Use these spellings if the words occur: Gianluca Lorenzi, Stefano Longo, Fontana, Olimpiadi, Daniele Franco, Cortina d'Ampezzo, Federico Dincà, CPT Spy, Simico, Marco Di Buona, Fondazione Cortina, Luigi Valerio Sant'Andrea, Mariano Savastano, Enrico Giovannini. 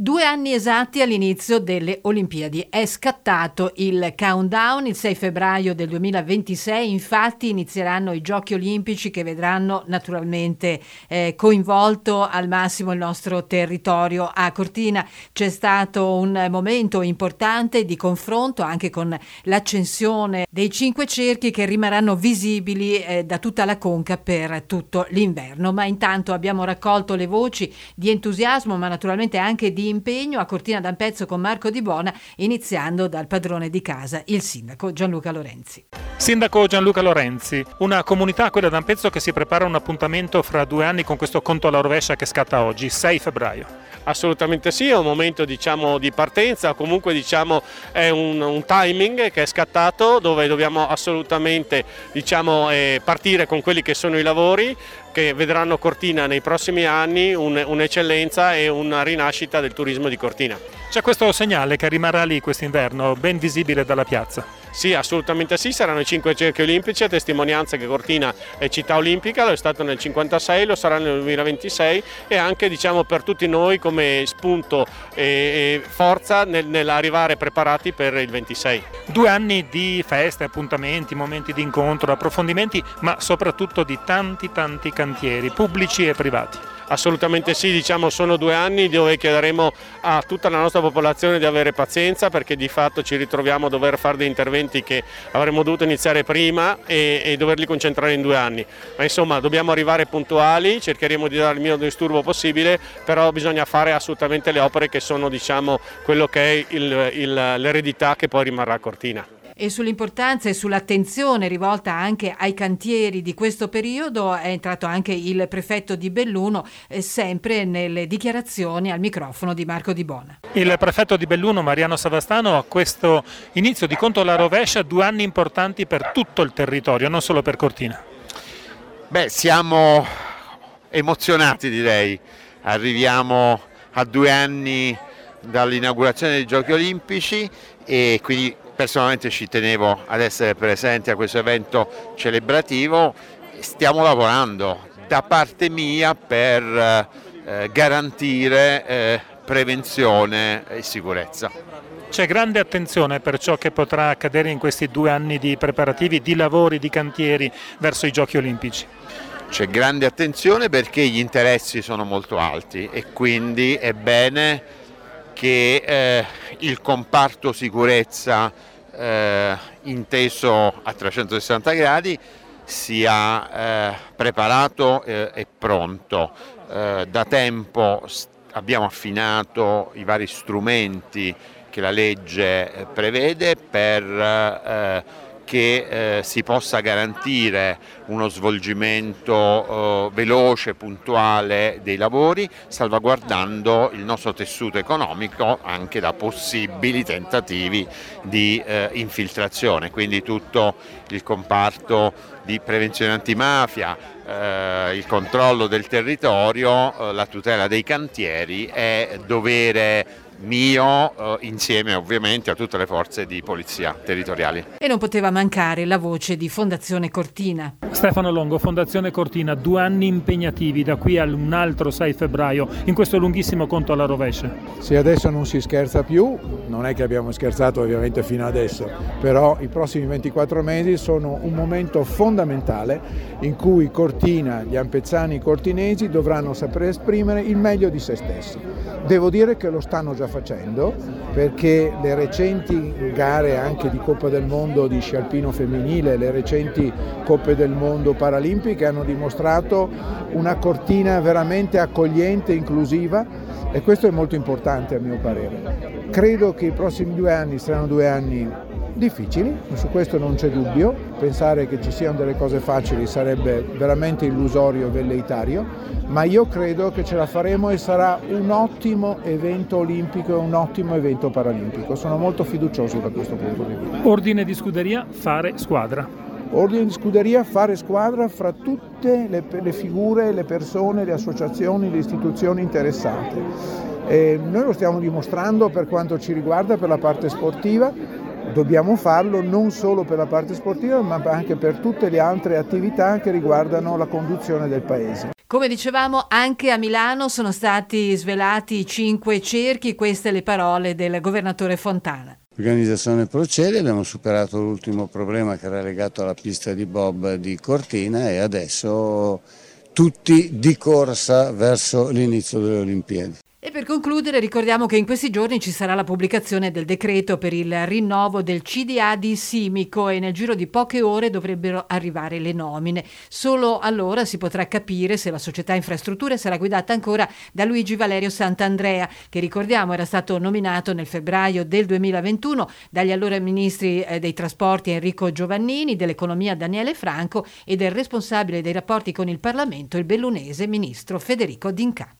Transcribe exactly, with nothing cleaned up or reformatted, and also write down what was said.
Due anni esatti all'inizio delle Olimpiadi. È scattato il countdown. Il sei febbraio del duemilaventisei infatti inizieranno i Giochi Olimpici che vedranno naturalmente eh, coinvolto al massimo il nostro territorio. A Cortina c'è stato un momento importante di confronto anche con l'accensione dei cinque cerchi che rimarranno visibili eh, da tutta la conca per tutto l'inverno. Ma intanto abbiamo raccolto le voci di entusiasmo ma naturalmente anche di impegno a Cortina d'Ampezzo con Marco Di Buona, iniziando dal padrone di casa, il sindaco Gianluca Lorenzi. Sindaco Gianluca Lorenzi, una comunità, quella d'Ampezzo, che si prepara a un appuntamento fra due anni con questo conto alla rovescia che scatta oggi, sei febbraio. Assolutamente sì, è un momento diciamo di partenza, comunque diciamo è un, un timing che è scattato dove dobbiamo assolutamente diciamo eh, partire con quelli che sono i lavori che vedranno Cortina nei prossimi anni un, un'eccellenza e una rinascita del turismo di Cortina. C'è questo segnale che rimarrà lì quest'inverno, ben visibile dalla piazza. Sì, assolutamente sì, saranno i cinque cerchi olimpici, a testimonianza che Cortina è città olimpica, lo è stato nel cinquantasei, lo sarà nel duemilaventisei e anche diciamo per tutti noi come spunto e forza nel, nell'arrivare preparati per il ventisei. Due anni di feste, appuntamenti, momenti di incontro, approfondimenti, ma soprattutto di tanti tanti cantieri pubblici e privati. Assolutamente sì, diciamo sono due anni dove chiederemo a tutta la nostra popolazione di avere pazienza perché di fatto ci ritroviamo a dover fare dei interventi che avremmo dovuto iniziare prima e, e doverli concentrare in due anni. Ma insomma dobbiamo arrivare puntuali, cercheremo di dare il minimo disturbo possibile, però bisogna fare assolutamente le opere che sono diciamo quello che è il, il, l'eredità che poi rimarrà a Cortina. E sull'importanza e sull'attenzione rivolta anche ai cantieri di questo periodo è entrato anche il prefetto di Belluno, sempre nelle dichiarazioni al microfono di Marco Di Buona. Il prefetto di Belluno, Mariano Savastano, a questo inizio di conto alla rovescia due anni importanti per tutto il territorio, non solo per Cortina. Beh, siamo emozionati direi, arriviamo a due anni dall'inaugurazione dei Giochi Olimpici e quindi personalmente ci tenevo ad essere presente a questo evento celebrativo. Stiamo lavorando da parte mia per eh, garantire eh, prevenzione e sicurezza. C'è grande attenzione per ciò che potrà accadere in questi due anni di preparativi, di lavori, di cantieri verso i Giochi Olimpici. C'è grande attenzione perché gli interessi sono molto alti e quindi è bene che eh, il comparto sicurezza eh, inteso a trecentosessanta gradi sia eh, preparato eh, e pronto. Eh, da tempo st- abbiamo affinato i vari strumenti che la legge eh, prevede per eh, che eh, si possa garantire uno svolgimento eh, veloce, puntuale dei lavori, salvaguardando il nostro tessuto economico anche da possibili tentativi di eh, infiltrazione, quindi tutto il comparto di prevenzione antimafia, eh, il controllo del territorio, eh, la tutela dei cantieri è dovere mio eh, insieme ovviamente a tutte le forze di polizia territoriali. E non poteva mancare la voce di Fondazione Cortina. Stefano Longo, Fondazione Cortina, due anni impegnativi da qui a un altro sei febbraio in questo lunghissimo conto alla rovescia. Se adesso non si scherza più, non è che abbiamo scherzato ovviamente fino adesso, però i prossimi ventiquattro mesi sono un momento fondamentale in cui Cortina, gli ampezzani cortinesi dovranno saper esprimere il meglio di se stessi. Devo dire che lo stanno già facendo perché le recenti gare anche di Coppa del Mondo di sci alpino femminile, le recenti Coppe del Mondo paralimpiche hanno dimostrato una Cortina veramente accogliente e inclusiva e questo è molto importante a mio parere. Credo che i prossimi due anni saranno due anni difficili, su questo non c'è dubbio, pensare che ci siano delle cose facili sarebbe veramente illusorio e velleitario, ma io credo che ce la faremo e sarà un ottimo evento olimpico e un ottimo evento paralimpico, sono molto fiducioso da questo punto di vista. Ordine di scuderia, fare squadra. Ordine di scuderia, fare squadra fra tutte le, le figure, le persone, le associazioni, le istituzioni interessate. E noi lo stiamo dimostrando per quanto ci riguarda per la parte sportiva. Dobbiamo farlo non solo per la parte sportiva ma anche per tutte le altre attività che riguardano la conduzione del Paese. Come dicevamo, anche a Milano sono stati svelati i cinque cerchi, queste le parole del governatore Fontana. L'organizzazione procede, abbiamo superato l'ultimo problema che era legato alla pista di bob di Cortina e adesso tutti di corsa verso l'inizio delle Olimpiadi. E per concludere ricordiamo che in questi giorni ci sarà la pubblicazione del decreto per il rinnovo del C D A di Simico e nel giro di poche ore dovrebbero arrivare le nomine. Solo allora si potrà capire se la società infrastrutture sarà guidata ancora da Luigi Valerio Sant'Andrea, che ricordiamo era stato nominato nel febbraio del duemilaventuno dagli allora ministri dei trasporti Enrico Giovannini, dell'economia Daniele Franco e del responsabile dei rapporti con il Parlamento, il bellunese ministro Federico Dincà.